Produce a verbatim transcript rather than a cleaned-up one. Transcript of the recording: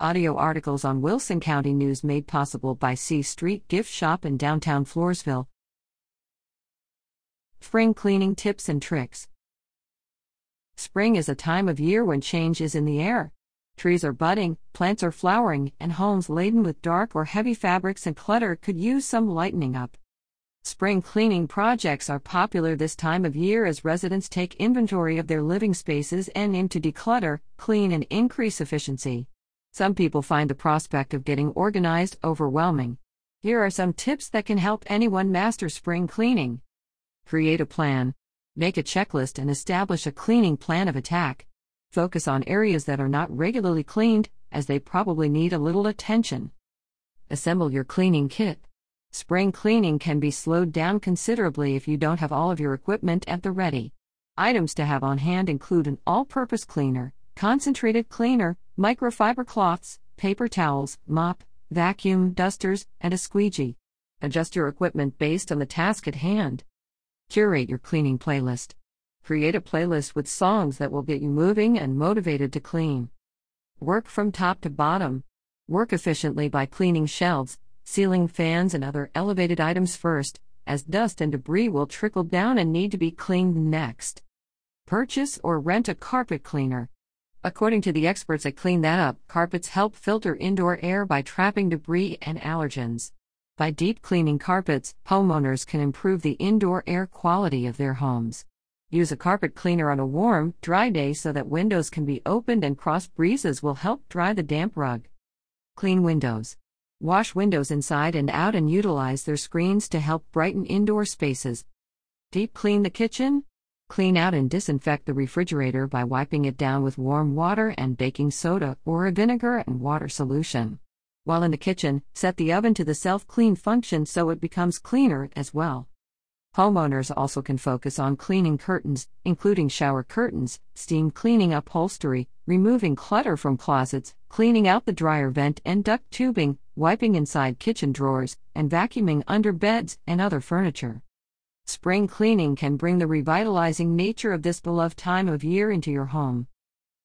Audio articles on Wilson County News made possible by C Street Gift Shop in downtown Floresville. Spring cleaning tips and tricks. Spring is a time of year when change is in the air. Trees are budding, plants are flowering, and homes laden with dark or heavy fabrics and clutter could use some lightening up. Spring cleaning projects are popular this time of year as residents take inventory of their living spaces and aim to declutter, clean, and increase efficiency. Some people find the prospect of getting organized overwhelming. Here are some tips that can help anyone master spring cleaning. Create a plan. Make a checklist and establish a cleaning plan of attack. Focus on areas that are not regularly cleaned, as they probably need a little attention. Assemble your cleaning kit. Spring cleaning can be slowed down considerably if you don't have all of your equipment at the ready. Items to have on hand include an all-purpose cleaner, concentrated cleaner, microfiber cloths, paper towels, mop, vacuum dusters, and a squeegee. Adjust your equipment based on the task at hand. Curate your cleaning playlist. Create a playlist with songs that will get you moving and motivated to clean. Work from top to bottom. Work efficiently by cleaning shelves, ceiling fans, and other elevated items first, as dust and debris will trickle down and need to be cleaned next. Purchase or rent a carpet cleaner. According to the experts at Clean That Up, carpets help filter indoor air by trapping debris and allergens. By deep cleaning carpets, homeowners can improve the indoor air quality of their homes. Use a carpet cleaner on a warm, dry day so that windows can be opened, and cross breezes will help dry the damp rug. Clean windows. Wash windows inside and out and utilize their screens to help brighten indoor spaces. Deep clean the kitchen. Clean out and disinfect the refrigerator by wiping it down with warm water and baking soda or a vinegar and water solution. While in the kitchen, set the oven to the self-clean function so it becomes cleaner as well. Homeowners also can focus on cleaning curtains, including shower curtains, steam cleaning upholstery, removing clutter from closets, cleaning out the dryer vent and duct tubing, wiping inside kitchen drawers, and vacuuming under beds and other furniture. Spring cleaning can bring the revitalizing nature of this beloved time of year into your home.